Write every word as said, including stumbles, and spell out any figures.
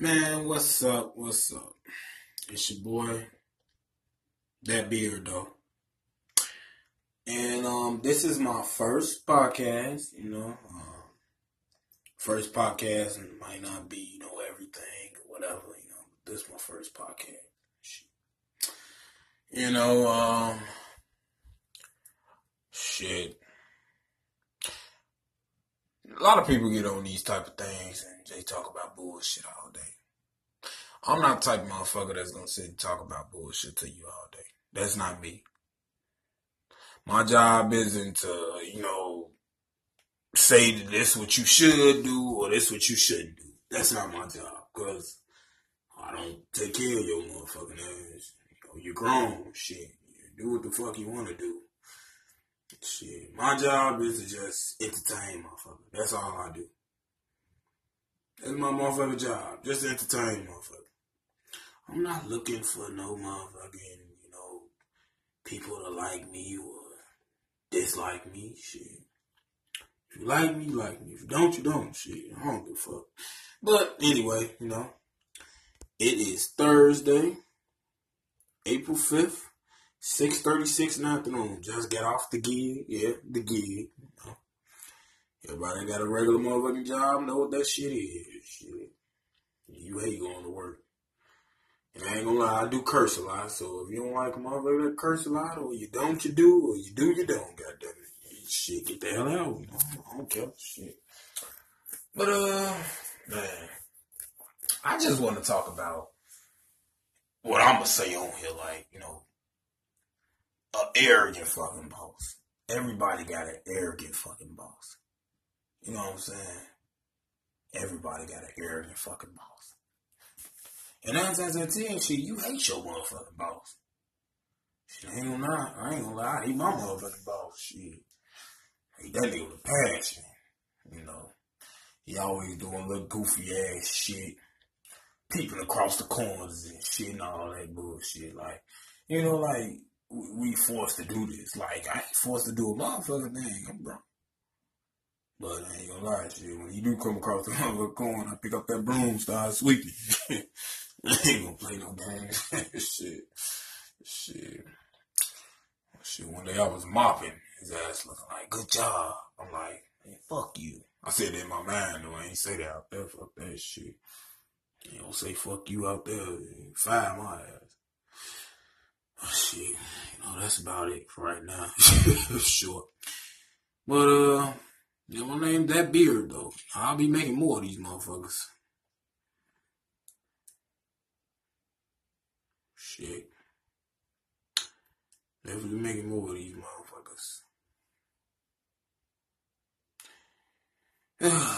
Man, what's up? What's up? It's your boy, That Beardo. And um, this is my first podcast, you know. Um, first podcast, and it might not be, you know, everything or whatever, you know. But this is my first podcast. Shit. You know, um, shit. A lot of people get on these type of things and they talk about bullshit all day. I'm not the type of motherfucker that's going to sit and talk about bullshit to you all day. That's not me. My job isn't to, you know, say that this is what you should do or this is what you shouldn't do. That's not my job, because I don't take care of your motherfucking ass. You know, you're grown, shit. You do what the fuck you want to do. Shit, my job is to just entertain motherfucker. That's all I do. That's my motherfucking job. Just entertain motherfucker. I'm not looking for no motherfucking, you know, people to like me or dislike me. Shit. If you like me, you like me. If you don't, you don't. Shit, I don't give a fuck. But anyway, you know, it is Thursday, April fifth. six thirty-six in the afternoon. Just got off the gig. Yeah, the gig. Everybody got a regular motherfucking job. Know what that shit is. Shit. You hate going to work. And I ain't gonna lie, I do curse a lot. So if you don't like a motherfucker that curse a lot, or you don't, you do, or you do, you don't, goddamn it. Shit, get the hell out. You know? I don't care. Shit. But, uh, man, I just want to talk about what I'm gonna say on here. Like, you know, an arrogant fucking boss. Everybody got an arrogant fucking boss. You know what I'm saying? Everybody got an arrogant fucking boss. And nine times out of ten, shit, you hate your motherfucking boss. Shit, I ain't gonna lie. I ain't gonna lie. I hate my motherfucking boss. Shit. I hate that nigga with a passion. You know? He always doing little goofy ass shit. Peeping across the corners and shit and all that bullshit. Like, you know, like, we forced to do this. Like, I ain't forced to do a motherfucking thing. I'm broke. But I ain't gonna lie to you. When you do come across the motherfucking corner, I pick up that broom, start sweeping. I ain't gonna play no games. Shit. Shit. Shit, one day I was mopping. His ass looking like, good job. I'm like, man, fuck you. I said that in my mind, though. I ain't say that out there. Fuck that shit. You don't say fuck you out there. Fire my ass. Oh, shit, you know, that's about it for right now. Short. But, uh, yeah, my name That Beard, though. I'll be making more of these motherfuckers. Shit. Definitely making more of these motherfuckers.